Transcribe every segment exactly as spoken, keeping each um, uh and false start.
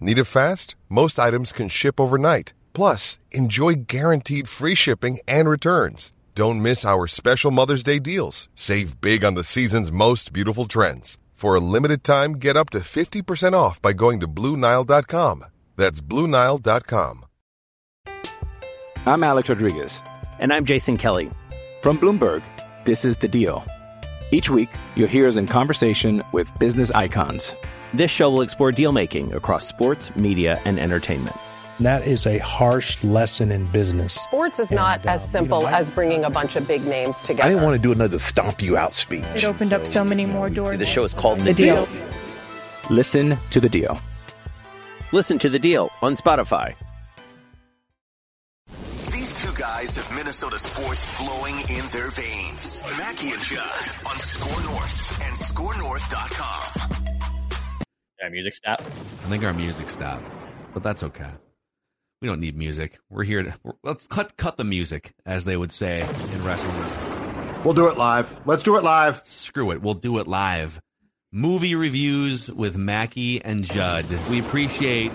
Need it fast? Most items can ship overnight. Plus, enjoy guaranteed free shipping and returns. Don't miss our special Mother's Day deals. Save big on the season's most beautiful trends. For a limited time, get up to fifty percent off by going to Blue Nile dot com. That's Blue Nile dot com. I'm Alex Rodriguez. And I'm Jason Kelly. From Bloomberg, this is The Deal. Each week, you'll hear us in conversation with business icons. This show will explore deal-making across sports, media, and entertainment. That is a harsh lesson in business. Sports is and not as simple you know, as bringing a bunch of big names together. I didn't want to do another stomp you out speech. It opened so, up so many more doors. The show is called The, the Deal. Deal. Listen to The Deal. Listen to The Deal on Spotify. These two guys have Minnesota sports flowing in their veins. Mackie and Judd on Score North and Score North dot com. Our music stopped. I think our music stopped, but that's okay. We don't need music. We're here to let's cut cut the music, as they would say in wrestling. We'll do it live. Let's do it live. Screw it. We'll do it live. Movie reviews with Mackie and Judd. We appreciate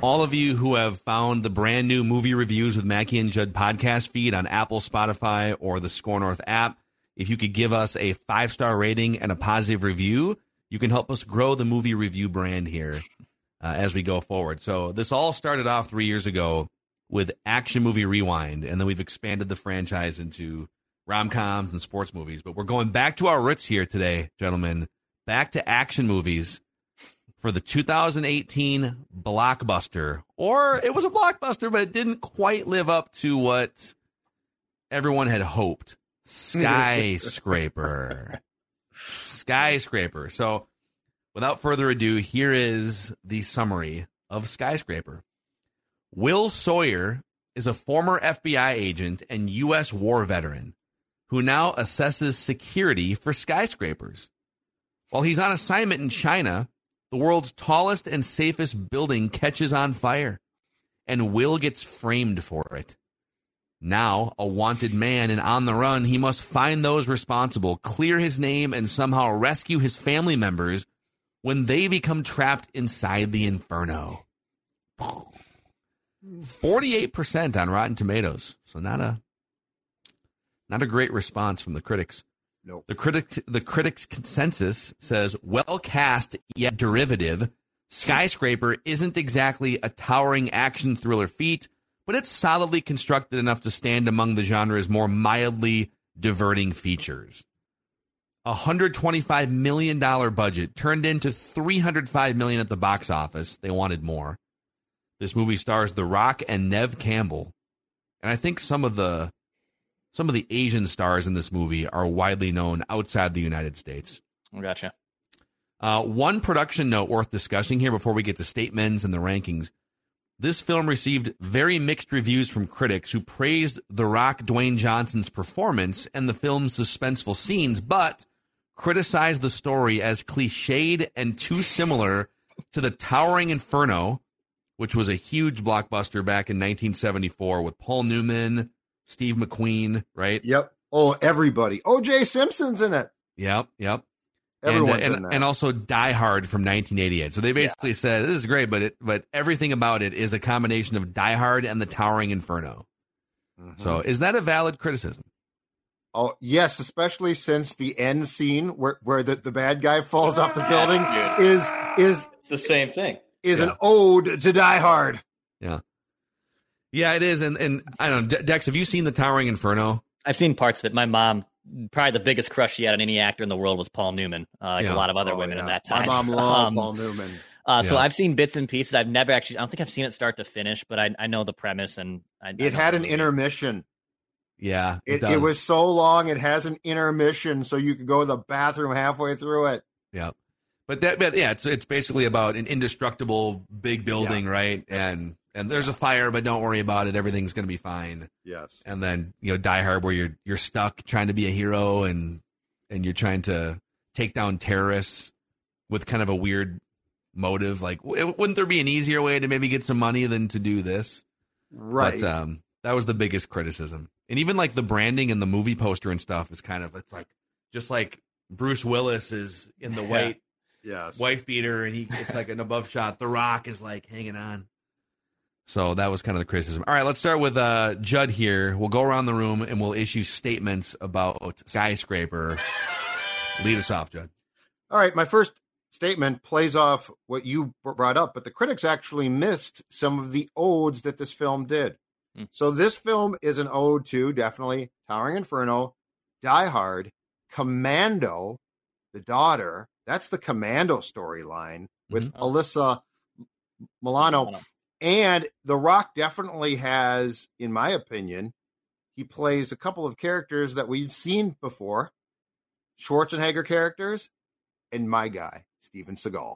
all of you who have found the brand new Movie Reviews with Mackie and Judd podcast feed on Apple, Spotify, or the Score North app. If you could give us a five-star rating and a positive review, you can help us grow the movie review brand here. Uh, as we go forward. So this all started off three years ago with Action Movie Rewind, and then we've expanded the franchise into rom-coms and sports movies. But we're going back to our roots here today, gentlemen, back to action movies for the two thousand eighteen blockbuster. Or it was a blockbuster, but it didn't quite live up to what everyone had hoped. Skyscraper. Skyscraper. So without further ado, here is the summary of Skyscraper. Will Sawyer is a former F B I agent and U S war veteran who now assesses security for skyscrapers. While he's on assignment in China, the world's tallest and safest building catches on fire, and Will gets framed for it. Now a wanted man and on the run, he must find those responsible, clear his name, and somehow rescue his family members when they become trapped inside the inferno. forty-eight percent on Rotten Tomatoes. So not a not a great response from the critics. Nope. The critic the critics' consensus says well cast yet derivative. Skyscraper isn't exactly a towering action thriller feat, but it's solidly constructed enough to stand among the genre's more mildly diverting features. A one hundred twenty-five million dollars budget turned into three hundred five million dollars at the box office. They wanted more. This movie stars The Rock and Neve Campbell. And I think some of the some of the Asian stars in this movie are widely known outside the United States. Gotcha. Uh, one production note worth discussing here before we get to statements and the rankings. This film received very mixed reviews from critics who praised The Rock Dwayne Johnson's performance and the film's suspenseful scenes, but criticized the story as cliched and too similar to The Towering Inferno, which was a huge blockbuster back in nineteen seventy-four with Paul Newman, Steve McQueen, right? Yep. Oh, everybody. O J Simpson's in it. Yep, yep. Everyone's and, uh, and, and also Die Hard from nineteen eighty-eight. So they basically yeah. said, this is great, but it, but everything about it is a combination of Die Hard and The Towering Inferno. Mm-hmm. So is that a valid criticism? Oh, yes, especially since the end scene where, where the, the bad guy falls off the building is is it's the same thing. Is yeah. an ode to Die Hard. Yeah. Yeah, it is. And and I don't know, Dex, have you seen The Towering Inferno? I've seen parts of it. My mom, probably the biggest crush she had on any actor in the world was Paul Newman, uh, like yeah. a lot of other oh, women yeah. in that time. My mom loved um, Paul Newman. Uh, so yeah. I've seen bits and pieces. I've never actually, I don't think I've seen it start to finish, but I, I know the premise. And I, I It had an movie. intermission. Yeah. It, it, it was so long, it has an intermission, so you could go to the bathroom halfway through it. Yeah. But that, but yeah, it's it's basically about an indestructible big building, yeah. right? Yeah. And and there's a fire, but don't worry about it. Everything's going to be fine. Yes. And then, you know, Die Hard, where you're you're stuck trying to be a hero and and you're trying to take down terrorists with kind of a weird motive. Like, wouldn't there be an easier way to maybe get some money than to do this? Right. But um, that was the biggest criticism. And even like the branding and the movie poster and stuff is kind of, it's like, just like Bruce Willis is in the white yeah. yes. wife beater and he it's like an above shot. The Rock is like hanging on. So that was kind of the criticism. All right, let's start with uh, Judd here. We'll go around the room and we'll issue statements about Skyscraper. Lead us off, Judd. All right, my first statement plays off what you brought up, but the critics actually missed some of the odes that this film did. Mm. So this film is an ode to, definitely, Towering Inferno, Die Hard, Commando, The Daughter. That's the Commando storyline with mm-hmm. Alyssa Milano. Milano. And The Rock definitely has, in my opinion, he plays a couple of characters that we've seen before, Schwarzenegger characters, and my guy, Steven Seagal.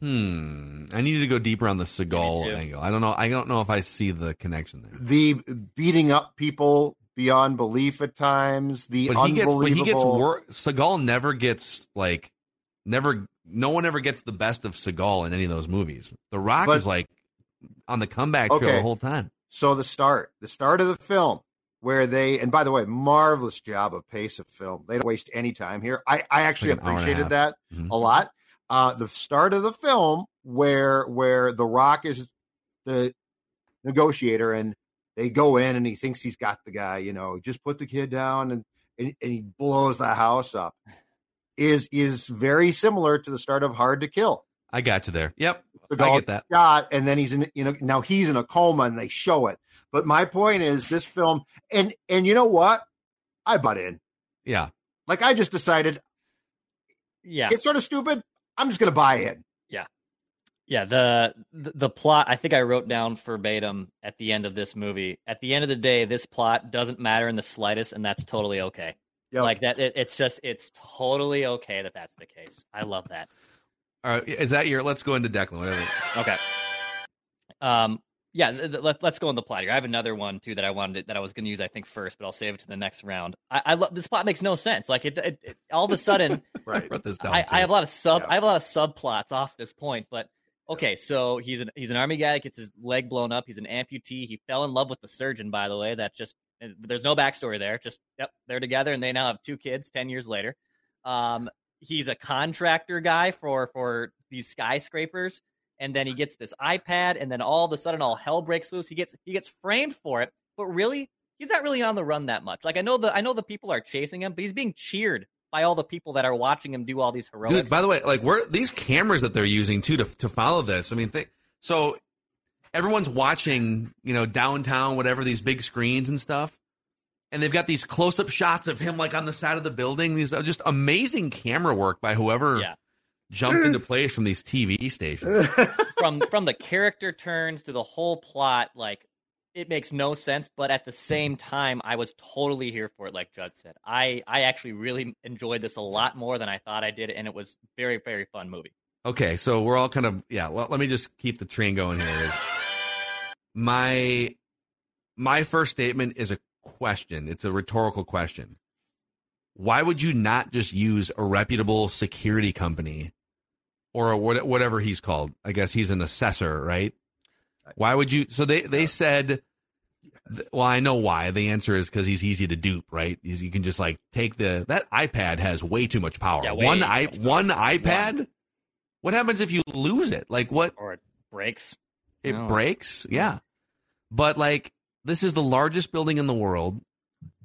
Hmm. I needed to go deeper on the Seagal angle. I don't know. I don't know if I see the connection there. The beating up people beyond belief at times. The but unbelievable. He gets, but he gets wor- Seagal never gets like never. No one ever gets the best of Seagal in any of those movies. The Rock but, is like on the comeback trail okay. the whole time. So the start, the start of the film where they, and by the way, marvelous job of pace of film. They don't waste any time here. I, I actually like appreciated that mm-hmm. a lot. Uh, the start of the film where, where The Rock is the negotiator and they go in and he thinks he's got the guy, you know, just put the kid down and, and, and he blows the house up. Is is very similar to the start of Hard to Kill. I got you there. Yep, Seagal I get that. Shot, and then he's in. You know, now he's in a coma, and they show it. But my point is, this film, and and you know what, I butt in. Yeah, like I just decided. Yeah, it's sort of stupid. I'm just gonna buy in. Yeah, yeah. The the plot. I think I wrote down verbatim at the end of this movie. At the end of the day, this plot doesn't matter in the slightest, and that's totally okay. Yep. Like that, it, it's just, it's totally okay that that's the case. I love that. All right, is that your? Let's go into Declan. Whatever. Okay. Um. Yeah. Th- th- let's let's go in the plot here. I have another one too that I wanted to, that I was going to use. I think first, but I'll save it to the next round. I, I love this plot. Makes no sense. Like it. it, it all of a sudden, right? Wrote this down I, I have a lot of sub. Yeah. I have a lot of subplots off this point, but. Okay, so he's an he's an army guy that gets his leg blown up. He's an amputee. He fell in love with the surgeon, by the way. That just there's no backstory there. Just yep, they're together, and they now have two kids. Ten years later, um, he's a contractor guy for for these skyscrapers, and then he gets this iPad, and then all of a sudden, all hell breaks loose. He gets he gets framed for it, but really, he's not really on the run that much. Like I know the I know the people are chasing him, but he's being cheered by all the people that are watching him do all these heroics. Dude, by the way, like where these cameras that they're using too to to follow this. I mean, th- so everyone's watching, you know, downtown, whatever, these big screens and stuff, and they've got these close up shots of him like on the side of the building. These are just amazing camera work by whoever yeah. jumped into place from these T V stations. from from the character turns to the whole plot, like it makes no sense, but at the same time, I was totally here for it, like Judd said. I, I actually really enjoyed this a lot more than I thought I did, and it was very, very fun movie. Okay, so we're all kind of, yeah, well, let me just keep the train going here. My, my first statement is a question. It's a rhetorical question. Why would you not just use a reputable security company or a, whatever he's called? I guess he's an assessor, right? Why would you? So they, they said Well, I know why. The answer is because he's easy to dupe, right? He's, you can just like take the that iPad has way too much power. Yeah, one i power. one iPad. One. What happens if you lose it? Like what? Or it breaks. It no. breaks. Yeah, but like this is the largest building in the world.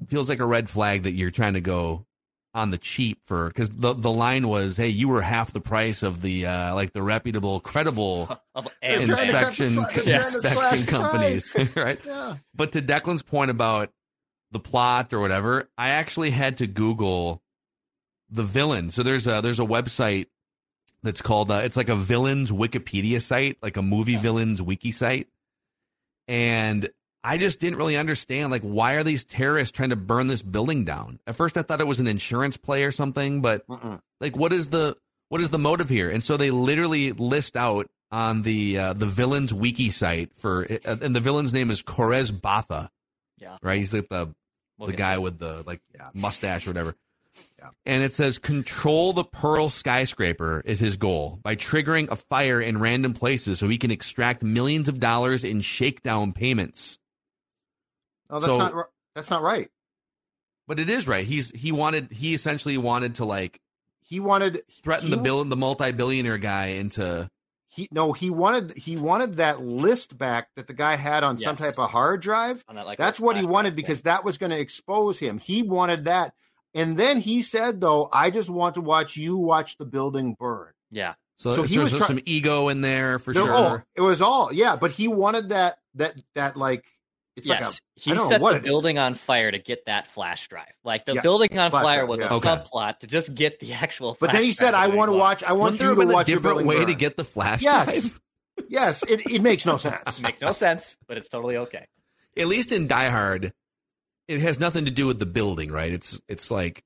It feels like a red flag that you're trying to go on the cheap for, because the the line was, hey, you were half the price of the uh, like the reputable, credible inspection the, yeah. inspection companies, right? Yeah. But to Declan's point about the plot or whatever, I actually had to Google the villain. So there's a there's a website that's called uh, it's like a villains Wikipedia site, like a movie yeah. villains wiki site, and I just didn't really understand, like, why are these terrorists trying to burn this building down? At first, I thought it was an insurance play or something, but uh-uh. like, what is the what is the motive here? And so they literally list out on the uh, the villain's wiki site for, uh, and the villain's name is Korez Botha, yeah, right? He's like the we'll the guy that. with the like yeah. mustache or whatever. Yeah. And it says control the Pearl skyscraper is his goal by triggering a fire in random places so he can extract millions of dollars in shakedown payments. No, that's so, not that's not right. But it is right. He's he wanted he essentially wanted to like he wanted threaten he, the bill the multi-billionaire guy into he no he wanted he wanted that list back that the guy had on yes. some type of hard drive. That, like, that's what he wanted because thing. that was going to expose him. He wanted that, and then he said, though, I just want to watch you watch the building burn. Yeah. So, so, so he was there's try- some ego in there for no, sure. Oh, it was all yeah, but he wanted that that that like. It's yes, like a, he set the building is. on fire to get that flash drive. Like the yeah. building on flash fire drive, was yeah. a okay. subplot to just get the actual flash drive. But then he said, I want to watch, I want you to watch a different way burn. to get the flash yes. drive. Yes, it, it makes no sense. It makes no sense, but it's totally okay. At least in Die Hard, it has nothing to do with the building, right? It's it's like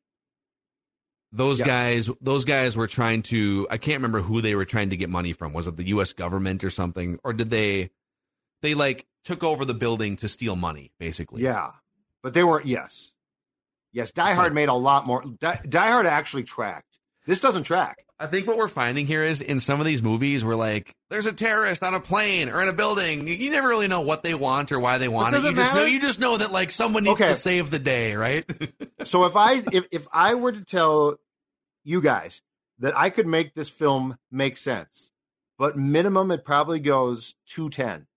those yeah. guys those guys were trying to, I can't remember who they were trying to get money from. Was it the U S government or something? Or did they, they like, took over the building to steal money, basically. Yeah, but they were yes, yes. Die Hard made a lot more. Die, Die Hard actually tracked. This doesn't track. I think what we're finding here is in some of these movies, we're like, there's a terrorist on a plane or in a building. You never really know what they want or why they want it. You matter? just know. You just know that like someone needs okay. to save the day, right? So if I if if I were to tell you guys that I could make this film make sense, but minimum it probably goes two ten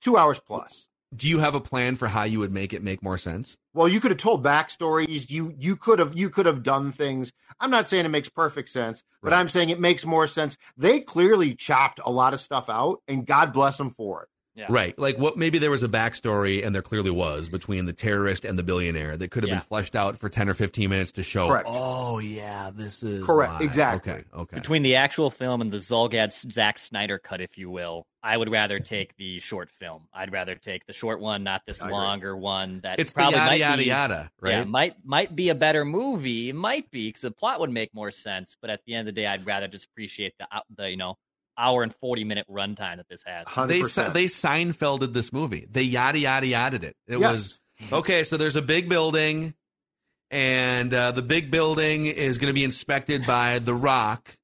Two hours plus. Do you have a plan for how you would make it make more sense? Well, you could have told backstories. You you could have you could have done things. I'm not saying it makes perfect sense, but right. I'm saying it makes more sense. They clearly chopped a lot of stuff out, and God bless them for it. Yeah. Right. Like what? Maybe there was a backstory, and there clearly was between the terrorist and the billionaire that could have yeah. been fleshed out for ten or fifteen minutes to show. Correct. Oh yeah, this is correct. Why. Exactly. Okay. Okay. Between the actual film and the Zolgad Zack Snyder cut, if you will. I would rather take the short film. I'd rather take the short one, not this longer one. That it's probably the yada, might yada, be, yada, right? Yeah, might, might be a better movie. It might be, because the plot would make more sense. But at the end of the day, I'd rather just appreciate the, the you know, hour and forty-minute runtime that this has. one hundred percent They they Seinfelded this movie. They yada, yada, yada'd it. It yes. was, okay, so there's a big building, and uh, the big building is going to be inspected by The Rock.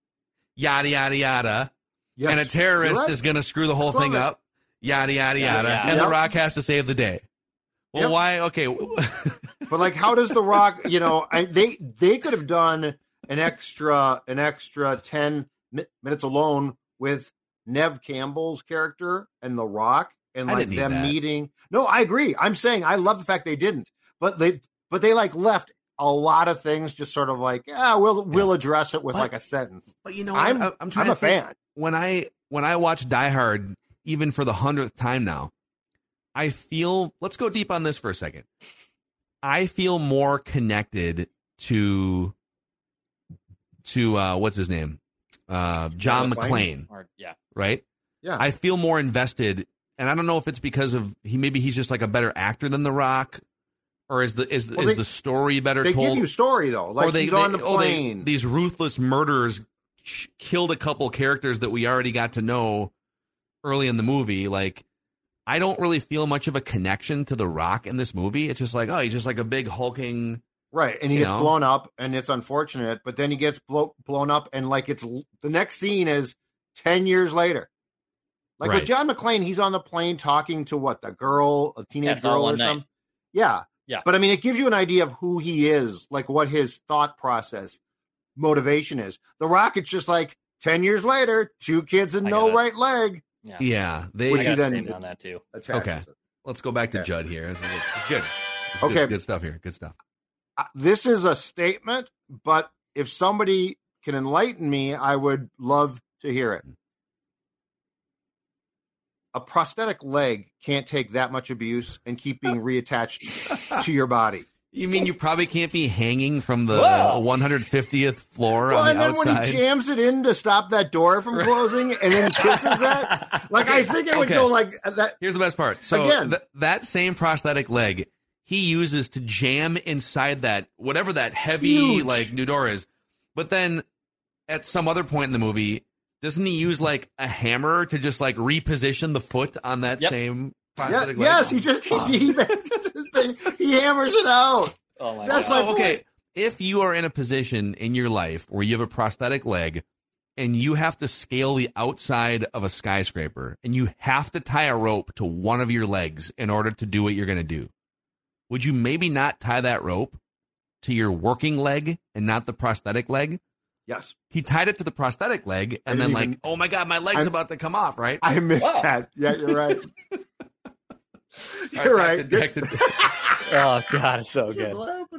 Yada, yada, yada. Yes. And a terrorist right. is going to screw the whole thing it. up, yada, yada, yada. yada, yada. And yep. The Rock has to save the day. Well, yep. why? Okay. But, like, how does The Rock, you know, I, they they could have done an extra an extra ten minutes alone with Neve Campbell's character and The Rock and, like, them meeting. No, I agree. I'm saying I love the fact they didn't. But they, but they like, left a lot of things just sort of like, yeah, we'll yeah. we'll address it with, but, like, a sentence. But, you know, I'm, I'm, I'm, trying I'm a to fan. Think- When I when I watch Die Hard, even for the hundredth time now, I feel, let's go deep on this for a second. I feel more connected to, to uh, what's his name? Uh, John McClane. Yeah. Right? Yeah. I feel more invested, and I don't know if it's because of, he maybe he's just like a better actor than The Rock, or is the is the, well, is they, the story better they told? They give you story, though. Like, or they, he's they, on the plane. Oh, they, these ruthless murderers killed a couple characters that we already got to know early in the movie. Like, I don't really feel much of a connection to The Rock in this movie. It's just like, oh, he's just like a big hulking, right? And he gets know. blown up, and it's unfortunate. But then he gets blow, blown up, and like it's the next scene is ten years later. Like right. with John McClane, he's on the plane talking to what, the girl, a teenage That's girl or something. Night. Yeah. Yeah. But I mean, it gives you an idea of who he is, like what his thought process, motivation is. The Rock, it's just like ten years later, two kids and I no right leg. Yeah. yeah they Which I got then on that too. Okay. It. Let's go back to okay. Judd here. It's good. It's good. It's okay. Good, good stuff here. Good stuff. Uh, this is a statement, but if somebody can enlighten me, I would love to hear it. A prosthetic leg can't take that much abuse and keep being reattached to your body. You mean you probably can't be hanging from the Whoa. one hundred fiftieth floor well, on the outside? Well, and then when he jams it in to stop that door from closing and then kisses that, like okay. I think it would okay. go like that. Here's the best part. So Again. Th- that same prosthetic leg he uses to jam inside that, whatever that heavy Huge. like new door is. But then at some other point in the movie, doesn't he use like a hammer to just like reposition the foot on that yep. same prosthetic yeah, leg? Yes, he just he, he, he, he hammers it out. Oh my That's God. Like, okay, if you are in a position in your life where you have a prosthetic leg and you have to scale the outside of a skyscraper and you have to tie a rope to one of your legs in order to do what you're going to do, would you maybe not tie that rope to your working leg and not the prosthetic leg? Yes. He tied it to the prosthetic leg and then even, like, oh my God, my leg's I'm, about to come off, right? I missed wow. that. Yeah, you're right. you're right. right. To, to... oh God, it's so good.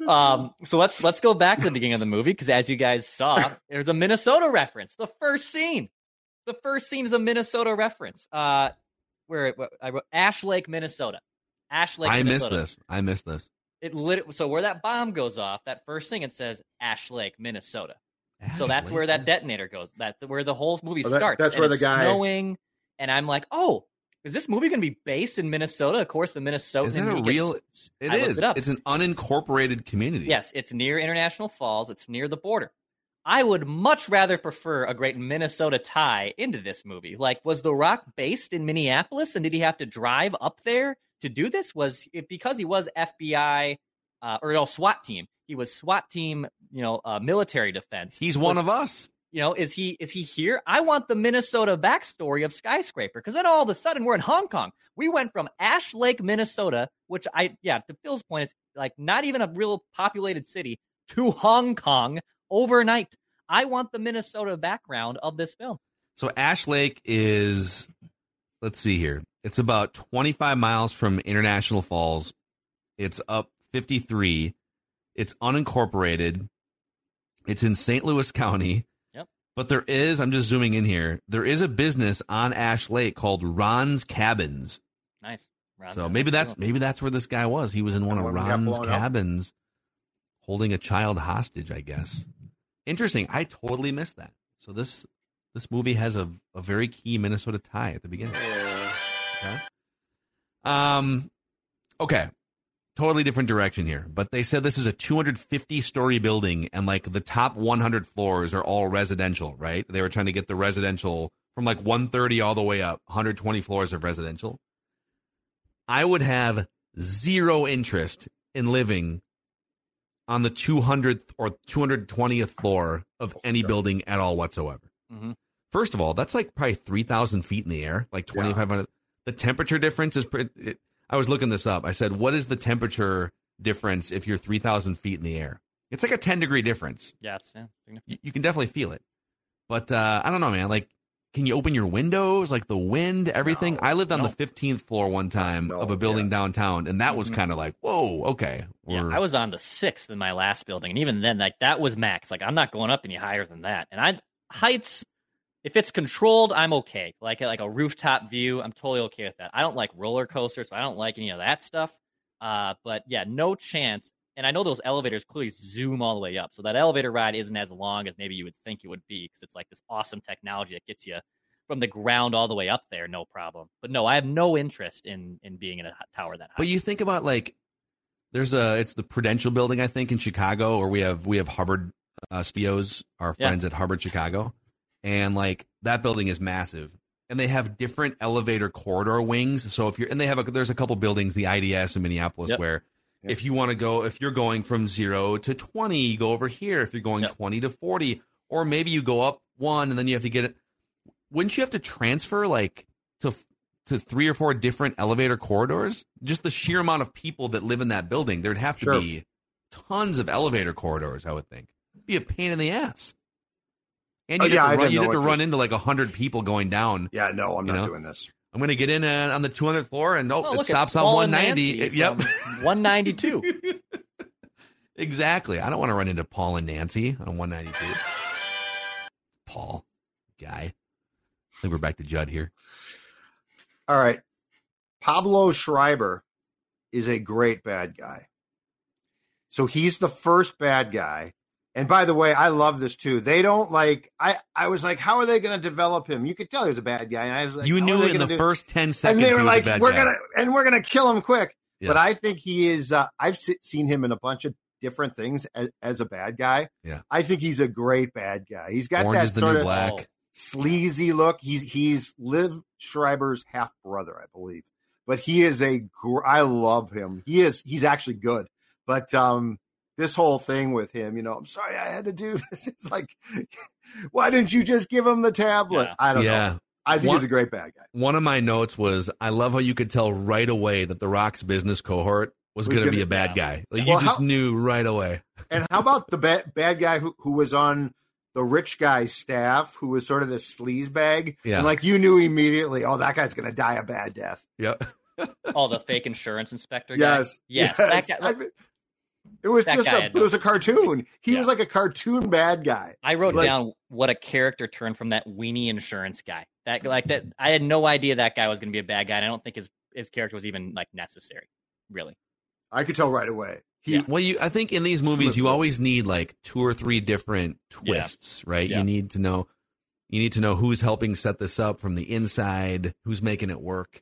Um, so let's let's go back to the beginning of the movie because as you guys saw, there's a Minnesota reference. The first scene. The first scene is a Minnesota reference. Uh, where, where I wrote Ash Lake, Minnesota. Ash Lake, I Minnesota. missed this. I missed this. It lit- So where that bomb goes off, that first thing, it says Ash Lake, Minnesota. Ash so that's Lake, where that detonator goes. That's where the whole movie oh, that, starts. That's and where it's the guy snowing, and I'm like, oh, is this movie going to be based in Minnesota? Of course, the Minnesotan. Is that a real? Gets, it I is. It it's an unincorporated community. Yes, it's near International Falls. It's near the border. I would much rather prefer a great Minnesota tie into this movie. Like, was The Rock based in Minneapolis, and did he have to drive up there to do this? Was it because he was F B I uh, or no SWAT team? He was SWAT team, you know, uh, military defense. He's was, one of us. You know, is he is he here? I want the Minnesota backstory of Skyscraper because then all of a sudden we're in Hong Kong. We went from Ash Lake, Minnesota, which I yeah, to Phil's point, it's like not even a real populated city, to Hong Kong overnight. I want the Minnesota background of this film. So Ash Lake is, let's see here. It's about twenty-five miles from International Falls. It's up fifty-three. It's unincorporated. It's in Saint Louis County. Yep. But there is, I'm just zooming in here, there is a business on Ash Lake called Ron's Cabins. Nice. Ron so maybe that's maybe that's where this guy was. He was in one of Ron's Cabins up. holding a child hostage, I guess. Interesting. I totally missed that. So this this movie has a, a very key Minnesota tie at the beginning. Okay. Um, okay. Totally different direction here, but they said this is a two hundred fifty story building and like the top one hundred floors are all residential, right? They were trying to get the residential from like one thirty all the way up, one hundred twenty floors of residential. I would have zero interest in living on the two hundredth or two hundred twentieth floor of any building at all whatsoever. Mm-hmm. First of all, that's like probably three thousand feet in the air, like twenty-five hundred. Yeah. The temperature difference is pretty, it, I was looking this up. I said, what is the temperature difference if you're three thousand feet in the air? It's like a ten degree difference. Yeah, it's, yeah. You, you can definitely feel it. But uh, I don't know, man. Like, can you open your windows? Like the wind, everything. No, I lived on no. the fifteenth floor one time no, of a building yeah. downtown, and that was mm-hmm. kind of like, whoa, okay. Yeah, I was on the sixth in my last building, and even then, like that was max. Like I'm not going up any higher than that. And I heights. If it's controlled, I'm okay. Like like a rooftop view, I'm totally okay with that. I don't like roller coasters, so I don't like any of that stuff. Uh, but yeah, no chance. And I know those elevators clearly zoom all the way up, so that elevator ride isn't as long as maybe you would think it would be because it's like this awesome technology that gets you from the ground all the way up there, no problem. But no, I have no interest in in being in a tower that high. But you think about like there's a it's the Prudential Building, I think, in Chicago, or we have we have Hubbard uh, Studios, our friends yeah. at Hubbard Chicago. And like that building is massive and they have different elevator corridor wings. So if you're, and they have a, there's a couple buildings, the I D S in Minneapolis, yep. where yep. if you want to go, if you're going from zero to twenty, you go over here. If you're going yep. twenty to forty, or maybe you go up one and then you have to get it. Wouldn't you have to transfer like to to three or four different elevator corridors, just the sheer amount of people that live in that building, there'd have to sure. be tons of elevator corridors, I would think. It'd be a pain in the ass. And you'd oh, yeah, have to, run, you'd have to run into like one hundred people going down. Yeah, no, I'm not know? doing this. I'm going to get in uh, on the two hundredth floor, and oh, oh it look, stops on one ninety. It, yep. one ninety-two. Exactly. I don't want to run into Paul and Nancy on one ninety-two. Paul. Guy. I think we're back to Judd here. All right. Pablo Schreiber is a great bad guy. So he's the first bad guy. And by the way, I love this too. They don't like, I, I was like, how are they going to develop him? You could tell he was a bad guy. And I was like, you knew in the do? first ten seconds. And they were like, we're going to, and we're going to kill him quick. Yes. But I think he is, uh, I've seen him in a bunch of different things as, as a bad guy. Yeah. I think he's a great bad guy. He's got Orange that is the sort new of black. Sleazy look. He's, he's Liv Schreiber's half brother, I believe, but he is a, gr- I love him. He is, he's actually good, but, um, this whole thing with him, you know, I'm sorry I had to do this. It's like, why didn't you just give him the tablet? Yeah. I don't yeah. know. I think one, he's a great bad guy. One of my notes was, I love how you could tell right away that The Rock's business cohort was going to be a bad yeah. guy. Like, well, you just how, knew right away. And how about the ba- bad guy who, who was on the rich guy's staff, who was sort of this sleaze bag? Yeah. And like, you knew immediately, oh, that guy's going to die a bad death. Yeah. Oh, the fake insurance inspector guy? Yes. Yes. yes. That guy, I mean, It was that just a, it was a cartoon. He yeah. was like a cartoon bad guy. I wrote like, down what a character turn from that weenie insurance guy. That like that I had no idea that guy was going to be a bad guy, and I don't think his his character was even like necessary, really. I could tell right away. He, yeah. Well, you I think in these movies you always need like two or three different twists, yeah. right? Yeah. You need to know you need to know who's helping set this up from the inside, who's making it work.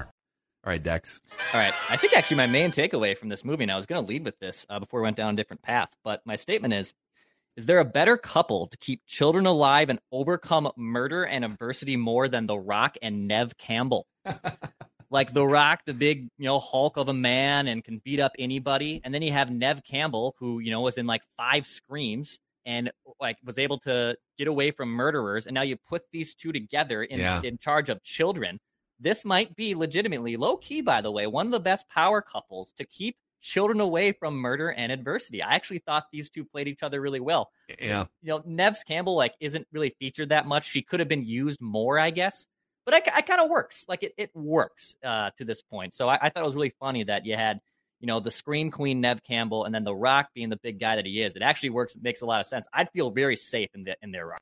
All right, Dex. All right. I think actually my main takeaway from this movie, and I was going to lead with this uh, before we went down a different path, but my statement is, is there a better couple to keep children alive and overcome murder and adversity more than The Rock and Neve Campbell? Like The Rock, the big, you know, Hulk of a man and can beat up anybody. And then you have Neve Campbell, who, you know, was in like five Screams and like was able to get away from murderers. And now you put these two together in, yeah. in charge of children. This might be legitimately, low-key, by the way, one of the best power couples to keep children away from murder and adversity. I actually thought these two played each other really well. Yeah. You know, Neve Campbell, like, isn't really featured that much. She could have been used more, I guess. But it, it kind of works. Like, it, it works uh, to this point. So I, I thought it was really funny that you had, you know, the Scream Queen, Neve Campbell, and then The Rock being the big guy that he is. It actually works. It makes a lot of sense. I'd feel very safe in, the, in their arms.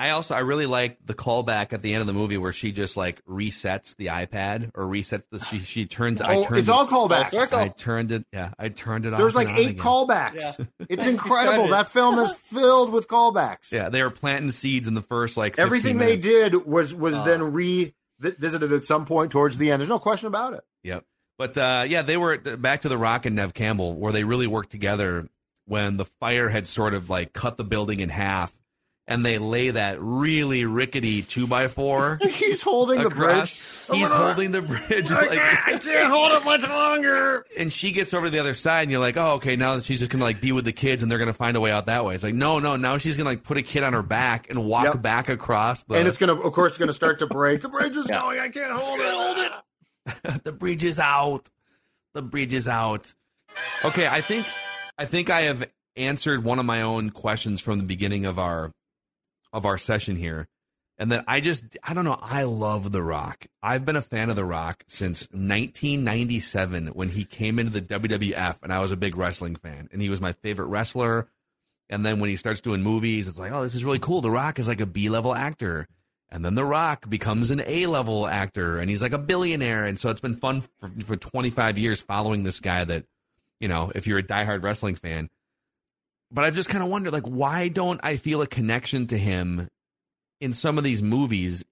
I also, I really like the callback at the end of the movie where she just like resets the iPad or resets the, she, she turns, oh, I turned it's it, all callbacks. Circle. I turned it. Yeah. I turned it off. There's like eight callbacks. Yeah. It's incredible. That film is filled with callbacks. Yeah. They were planting seeds in the first, like everything minutes. They did was, was uh, then revisited at some point towards the end. There's no question about it. Yep. But uh, yeah, they were back to The Rock and Neve Campbell where they really worked together when the fire had sort of like cut the building in half. and they lay that really rickety two by four. He's holding across. the bridge. He's oh, holding the bridge. I, like, can't, I can't hold it much longer. And she gets over to the other side, and you're like, oh, okay, now she's just going to like be with the kids, and they're going to find a way out that way. It's like, no, no, now she's going to like put a kid on her back and walk yep. back across. The... And it's going to, of course, going to start to break. The bridge is yeah. going. I can't hold it. Hold it. The bridge is out. The bridge is out. Okay, I think I think I have answered one of my own questions from the beginning of our of our session here. And that I just, I don't know, I love The Rock. I've been a fan of The Rock since nineteen ninety-seven when he came into the W W F, and I was a big wrestling fan, and he was my favorite wrestler. And then when he starts doing movies, it's like, oh, this is really cool. The Rock is like a B-level actor. And then The Rock becomes an A-level actor, and he's like a billionaire. And so it's been fun for, for twenty-five years following this guy that, you know, if you're a diehard wrestling fan. But I've just kind of wondered, like, why don't I feel a connection to him in some of these movies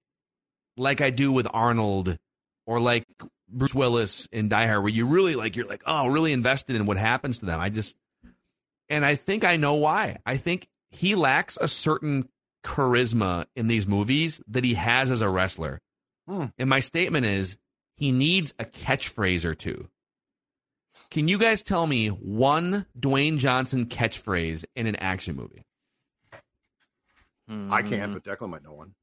like I do with Arnold or like Bruce Willis in Die Hard, where you really like, you're like, oh, really invested in what happens to them. I just, and I think I know why. I think he lacks a certain charisma in these movies that he has as a wrestler. Hmm. And my statement is he needs a catchphrase or two. Can you guys tell me one Dwayne Johnson catchphrase in an action movie? Mm. I can, but Declan might know one.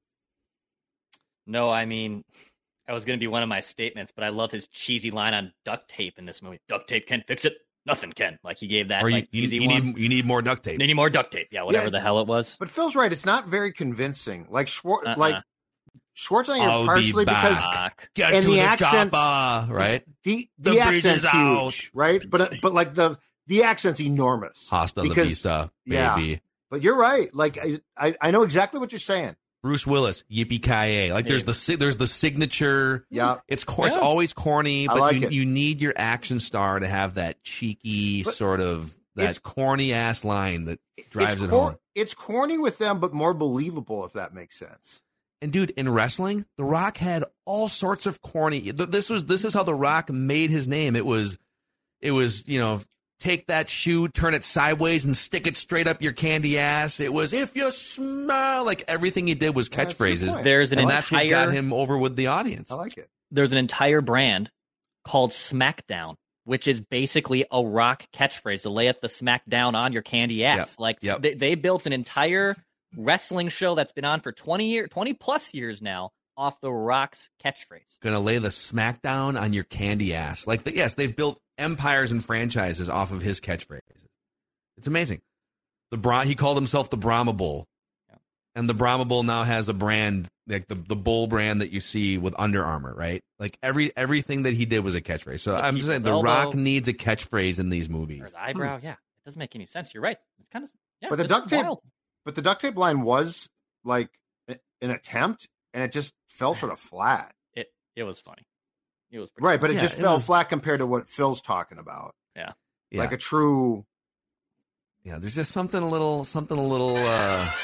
No, I mean, that was going to be one of my statements, but I love his cheesy line on duct tape in this movie. Duct tape can't fix it. Nothing can. Like, he gave that or you, like, easy you, you one. Need, you need more duct tape. You need more duct tape. Yeah, whatever yeah, the hell it was. But Phil's right. It's not very convincing. Like, Schwar- uh-uh. like Schwarzenegger I'll partially be back. Because get and to the, the accent, japa, right? The the, the, the accent's out. Huge, right? But but like the the accent's enormous. Hasta la vista, baby. Yeah, but you're right. Like I, I I know exactly what you're saying. Bruce Willis, yippee-ki-yay. Like there's the there's the signature. Yeah, it's cor- yeah. it's always corny, but like you it. you need your action star to have that cheeky but sort of that corny ass line that drives it cor- home. It's corny with them, but more believable if that makes sense. And dude, in wrestling, The Rock had all sorts of corny. This was this is how The Rock made his name. It was, it was you know, take that shoe, turn it sideways, and stick it straight up your candy ass. It was if you smile. Like everything he did was catchphrases. There's an and entire, that's what got him over with the audience. I like it. There's an entire brand called SmackDown, which is basically a Rock catchphrase to lay at the SmackDown on your candy ass. Yep. Like yep. They, they built an entire wrestling show that's been on for twenty years, twenty plus years now, off The Rock's catchphrase. Gonna lay the smackdown on your candy ass. Like, the, yes, they've built empires and franchises off of his catchphrases. It's amazing. The Bra- He called himself the Brahma Bull. Yeah. And the Brahma Bull now has a brand, like the, the bull brand that you see with Under Armour, right? Like, every everything that he did was a catchphrase. So I'm just saying, The Rock needs a catchphrase in these movies. Or his eyebrow, hmm. yeah. It doesn't make any sense. You're right. It's kind of, yeah. But the duct tape... But the duct tape line was like an attempt, and it just fell sort of flat. It it was funny. It was pretty right, funny. But it yeah, just it fell was... flat compared to what Phil's talking about. Yeah, like yeah. a true. Yeah, there's just something a little, something a little uh, That's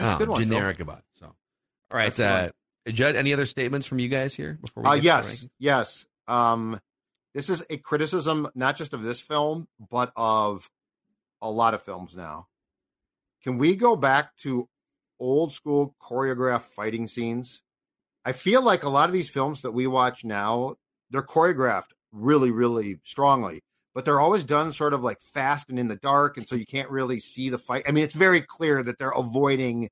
oh, a good one, generic Phil. About it. So, all right, uh, Judd, any other statements from you guys here before we? Uh, get yes, to the yes. Um, this is a criticism not just of this film, but of a lot of films now. Can we go back to old school choreographed fighting scenes? I feel like a lot of these films that we watch now, they're choreographed really, really strongly, but they're always done sort of like fast and in the dark. And so you can't really see the fight. I mean, it's very clear that they're avoiding,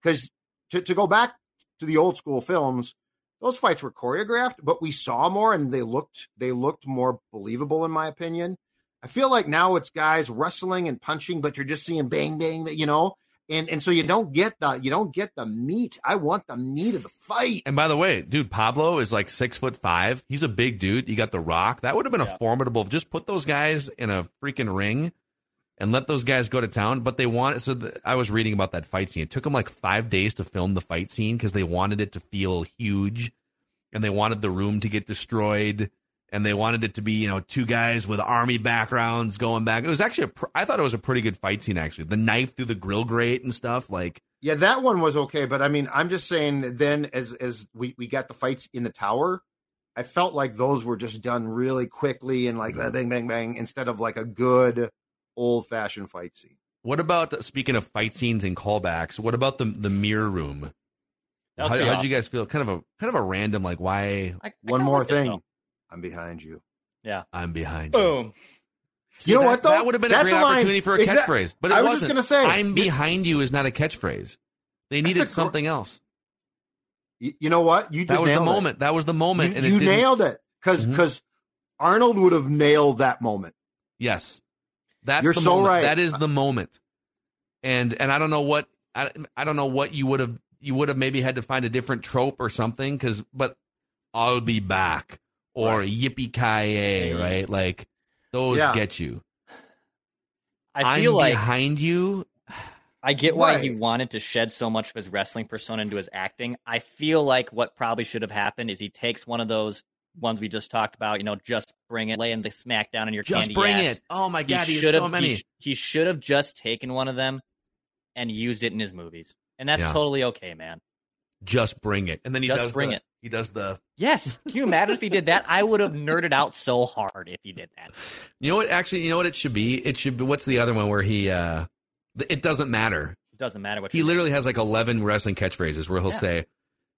because to, to go back to the old school films, those fights were choreographed, but we saw more and they looked, they looked more believable in my opinion. I feel like now it's guys wrestling and punching, but you're just seeing bang, bang, you know, and and so you don't get the you don't get the meat. I want the meat of the fight. And by the way, dude, Pablo is like six foot five. He's a big dude. You got The Rock. That would have been yeah. a formidable. Just put those guys in a freaking ring and let those guys go to town. But they want. So the, I was reading about that fight scene. It took them like five days to film the fight scene because they wanted it to feel huge, and they wanted the room to get destroyed. And they wanted it to be, you know, two guys with army backgrounds going back. It was actually, a pr- I thought it was a pretty good fight scene, actually. The knife through the grill grate and stuff. Like, yeah, that one was okay. But I mean, I'm just saying then as as we, we got the fights in the tower, I felt like those were just done really quickly and like mm-hmm. bang, bang, bang, instead of like a good old fashioned fight scene. What about, speaking of fight scenes and callbacks, what about the the mirror room? How did awesome. you guys feel? Kind of a kind of a random, like, why? I, I One more thing. I'm behind you. Yeah. I'm behind Boom. you. See, you know that, what, though? That would have been That's a great a opportunity for a Exa- catchphrase. But it I was wasn't. just going to say. I'm behind you is not a catchphrase. They needed That's something gr- else. You, you know what? You just That was the moment. It. That was the moment. You, and it you didn't... nailed it. Because because mm-hmm. Arnold would have nailed that moment. Yes. That's You're the so moment. right. That is the moment. And and I don't know what I, I don't know what you would have you would have maybe had to find a different trope or something, cuz but I'll be back or right. yippee-ki-yay, right? Like those yeah. get you. I feel I'm like behind you. I get why right. he wanted to shed so much of his wrestling persona into his acting. I feel like what probably should have happened is he takes one of those ones we just talked about, you know, just bring it, laying the smack down in your just candy bring ass. it. Oh my god, he, he should have so many. He, he should have just taken one of them and used it in his movies, and that's yeah. totally okay, man. Just bring it, and then he just does bring the, it. He does the yes. Can you imagine if he did that? I would have nerded out so hard if he did that. You know what? Actually, you know what it should be. It should be. What's the other one where he? uh It doesn't matter. It doesn't matter what he literally doing. has like eleven wrestling catchphrases where he'll yeah. say,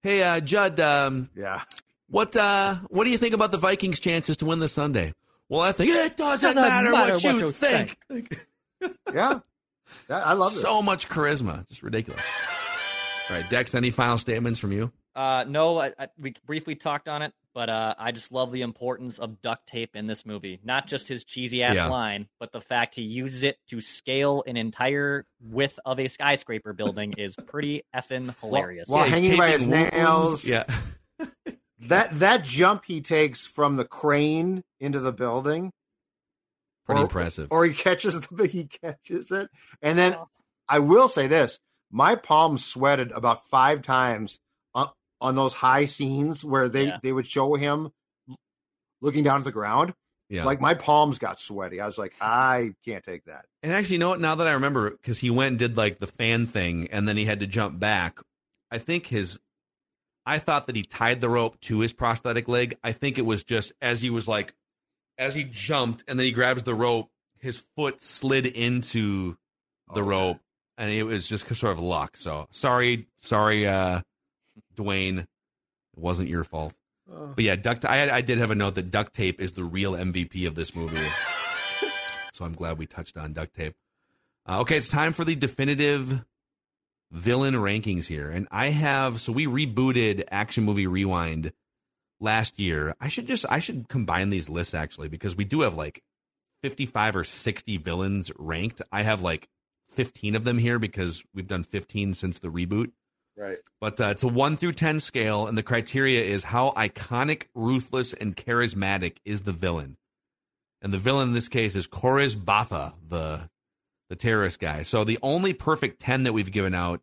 "Hey, uh, Judd, um, yeah." What uh, what do you think about the Vikings' chances to win this Sunday? Well, I think it doesn't, doesn't matter, matter what, what you, you think. think. yeah. yeah, I love it. So much charisma, just ridiculous. All right, Dex, any final statements from you? Uh, no, I, I, we briefly talked on it, but uh, I just love the importance of duct tape in this movie. Not just his cheesy ass yeah. line, but the fact he uses it to scale an entire width of a skyscraper building is pretty effing hilarious. Well, well, yeah, hanging by his nails. Yeah. That that jump he takes from the crane into the building, pretty or, impressive. Or he catches the he catches it, and then I will say this: my palms sweated about five times on, on those high scenes where they, yeah. they would show him looking down at the ground. Yeah, like my palms got sweaty. I was like, I can't take that. And actually, you know what? Now that I remember, because he went and did like the fan thing, and then he had to jump back. I think his. I thought that he tied the rope to his prosthetic leg. I think it was just as he was like, as he jumped and then he grabs the rope, his foot slid into the oh, rope, man. And it was just sort of luck. So sorry, sorry, uh, Dwayne, it wasn't your fault. Oh. But yeah, duct. I, I did have a note that duct tape is the real M V P of this movie. So I'm glad we touched on duct tape. Uh, okay, it's time for the definitive villain rankings here, and I have so we rebooted Action Movie Rewind last year. I should just I should combine these lists actually, because we do have like fifty-five or sixty villains ranked. I have like fifteen of them here because we've done fifteen since the reboot. Right. But uh, it's a one through ten scale, and the criteria is how iconic, ruthless, and charismatic is the villain. And the villain in this case is Koriz Batha, the The terrorist guy. So the only perfect ten that we've given out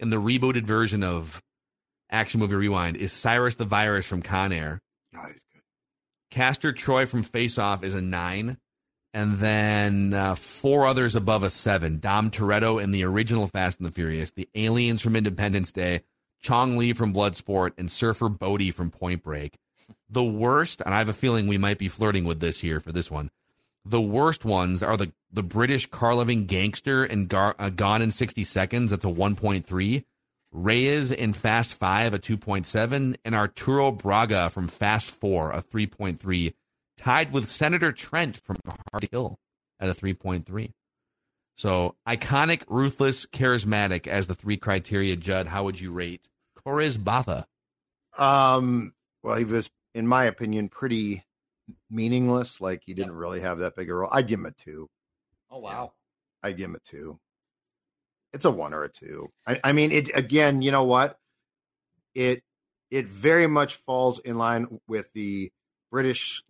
in the rebooted version of Action Movie Rewind is Cyrus the Virus from Con Air. Oh, he's good. Castor Troy from Face Off is a nine. And then uh, four others above a seven. Dom Toretto in the original Fast and the Furious. The aliens from Independence Day. Chong Li from Bloodsport. And Surfer Bodhi from Point Break. The worst, and I have a feeling we might be flirting with this here for this one. The worst ones are the, the British car-loving gangster in gar, uh, Gone in sixty Seconds. That's a one point three. Reyes in Fast five, a two point seven. And Arturo Braga from Fast four, a three point three. Tied with Senator Trent from Hard to Kill at a three point three. So iconic, ruthless, charismatic as the three criteria. Judd, how would you rate Koriz Batha? Um, well, he was, in my opinion, pretty... meaningless, like he didn't yeah. really have that big a role. I'd give him a two. Oh wow, I'd give him a two. It's a one or a two. I, I mean, it again. You know what? It it very much falls in line with the British,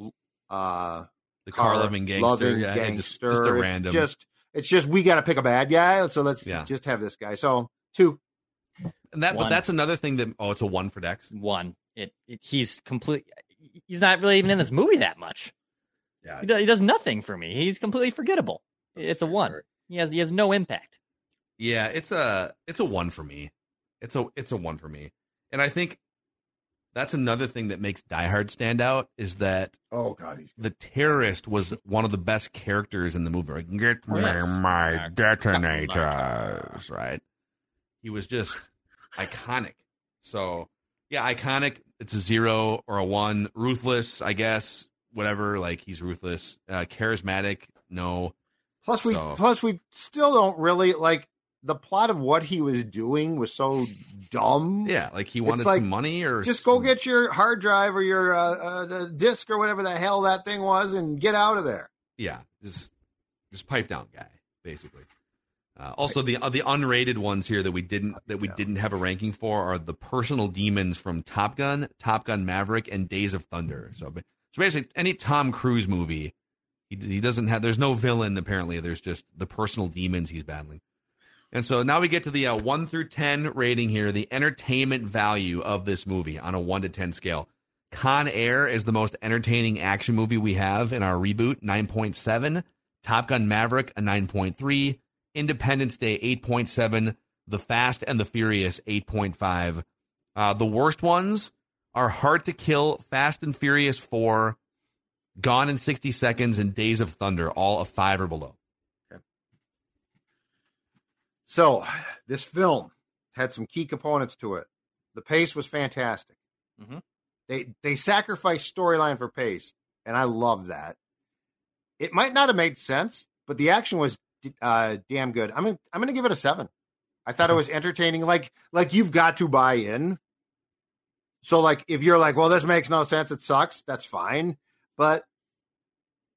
uh, the car loving gangster, loving yeah, gangster. Just, just a random. It's just it's just we got to pick a bad guy, so let's yeah. just have this guy. So two. And that, one. But that's another thing that oh, it's a one for Dex. One. It, it he's complete. He's not really even in this movie that much. Yeah, he does, he does nothing for me. He's completely forgettable. It's a one. He has he has no impact. Yeah, it's a it's a one for me. It's a it's a one for me. And I think That's another thing that makes Die Hard stand out is that oh god, the terrorist was one of the best characters in the movie. Like, get me yes. my detonators, right? He was just iconic. So yeah, iconic. It's a zero or a one. Ruthless, I guess. Whatever. Like he's ruthless. Uh, charismatic. No. Plus we so. plus we still don't really like. The plot of what he was doing was so dumb. Yeah, like he wanted like, some money or... Just go get your hard drive or your uh, uh, disc or whatever the hell that thing was and get out of there. Yeah, just just pipe down guy, basically. Uh, also, the uh, the unrated ones here that we didn't that we yeah. didn't have a ranking for are the personal demons from Top Gun, Top Gun Maverick, and Days of Thunder. So, so basically, any Tom Cruise movie, he, he doesn't have... There's no villain, apparently. There's just the personal demons he's battling. And so now we get to the uh, one through ten rating here, the entertainment value of this movie on a one to ten scale. Con Air is the most entertaining action movie we have in our reboot, nine point seven. Top Gun Maverick, a nine point three. Independence Day, eight point seven. The Fast and the Furious, eight point five. Uh, the worst ones are Hard to Kill, Fast and Furious four, Gone in sixty Seconds, and Days of Thunder, all a five or below. So this film had some key components to it. The pace was fantastic. Mm-hmm. They they sacrificed storyline for pace, and I love that. It might not have made sense, but the action was uh, damn good. I'm gonna, I'm going to give it a seven. I thought mm-hmm. it was entertaining. Like like you've got to buy in. So like if you're like, well, this makes no sense, it sucks. That's fine. But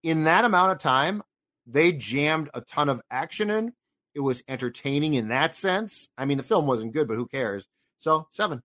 in that amount of time, they jammed a ton of action in. It was entertaining in that sense. I mean, the film wasn't good, but who cares? So, seven.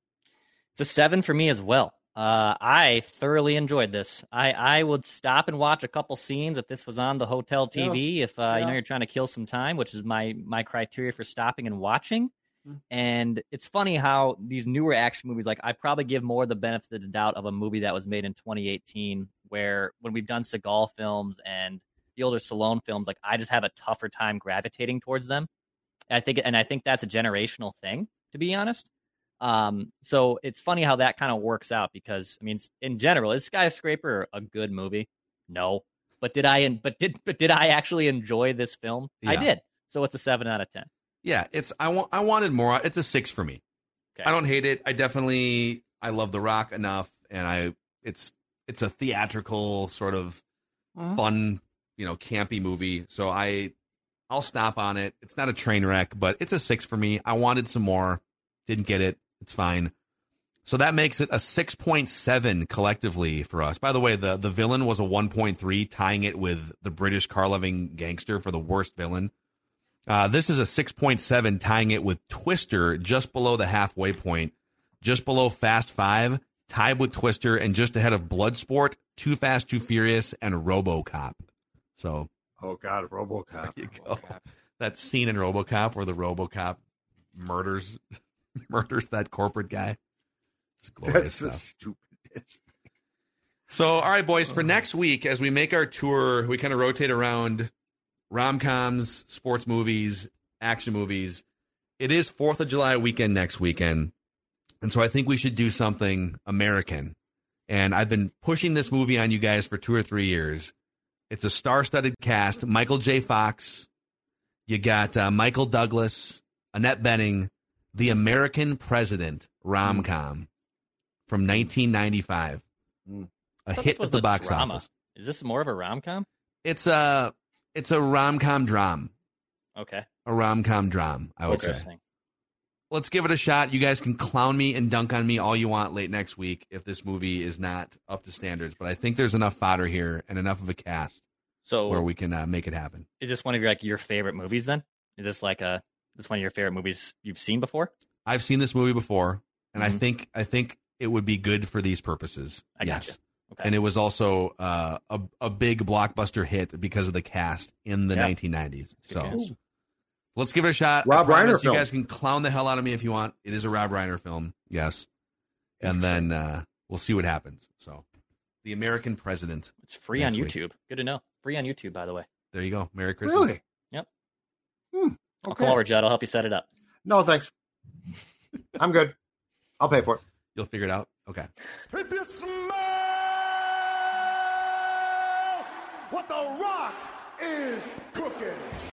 It's a seven for me as well. Uh, I thoroughly enjoyed this. I, I would stop and watch a couple scenes if this was on the hotel T V, yeah. if uh, yeah. you know, you're trying to kill some time, which is my, my criteria for stopping and watching. Mm-hmm. And it's funny how these newer action movies, like I probably give more the benefit of the doubt of a movie that was made in twenty eighteen, where when we've done Seagal films and the older Stallone films, like I just have a tougher time gravitating towards them. And I think, and I think that's a generational thing, to be honest. Um, so it's funny how that kind of works out because I mean, in general, is Skyscraper a good movie? No, but did I? But did but did I actually enjoy this film? Yeah. I did. So it's a seven out of ten. Yeah, it's I want I wanted more. It's a six for me. Okay. I don't hate it. I definitely I love The Rock enough, and I it's it's a theatrical sort of mm-hmm. fun. You know, campy movie. So I, I'll stop on it. It's not a train wreck, but it's a six for me. I wanted some more. Didn't get it. It's fine. So that makes it a six point seven collectively for us. By the way, the, the villain was a one point three, tying it with the British car-loving gangster for the worst villain. Uh, this is a six point seven, tying it with Twister just below the halfway point, just below Fast Five, tied with Twister, and just ahead of Bloodsport, Too Fast, Too Furious, and RoboCop. So, oh god, RoboCop. There you go. RoboCop. That scene in RoboCop where the RoboCop murders murders that corporate guy. It's glorious. That's the stupidest. So, all right, boys, for next week, as we make our tour, we kind of rotate around rom-coms, sports movies, action movies. It is Fourth of July weekend next weekend, and so I think we should do something American. And I've been pushing this movie on you guys for two or three years. It's a star-studded cast. Michael J. Fox. You got uh, Michael Douglas, Annette Bening, The American President rom-com from nineteen ninety-five. Mm. A hit at the box drama. Office. Is this more of a rom-com? It's a it's a rom-com dram. Okay. A rom-com dram, I would say. Let's give it a shot. You guys can clown me and dunk on me all you want late next week if this movie is not up to standards. But I think there's enough fodder here and enough of a cast so where we can uh, make it happen. Is this one of your, like, your favorite movies then? Is this like a this one of your favorite movies you've seen before? I've seen this movie before, and mm-hmm. I think I think it would be good for these purposes. I yes. Gotcha. Okay. And it was also uh, a, a big blockbuster hit because of the cast in the yeah. nineteen nineties. So. Chance. Let's give it a shot. Rob Reiner film. You guys can clown the hell out of me if you want. It is a Rob Reiner film. Yes. And then uh, we'll see what happens. So, The American President. It's free on YouTube. Week. Good to know. Free on YouTube, by the way. There you go. Merry Christmas. Really? Yep. Hmm, okay. I'll call over, Judd. I'll help you set it up. No, thanks. I'm good. I'll pay for it. You'll figure it out? Okay. If you smell what The Rock is cooking.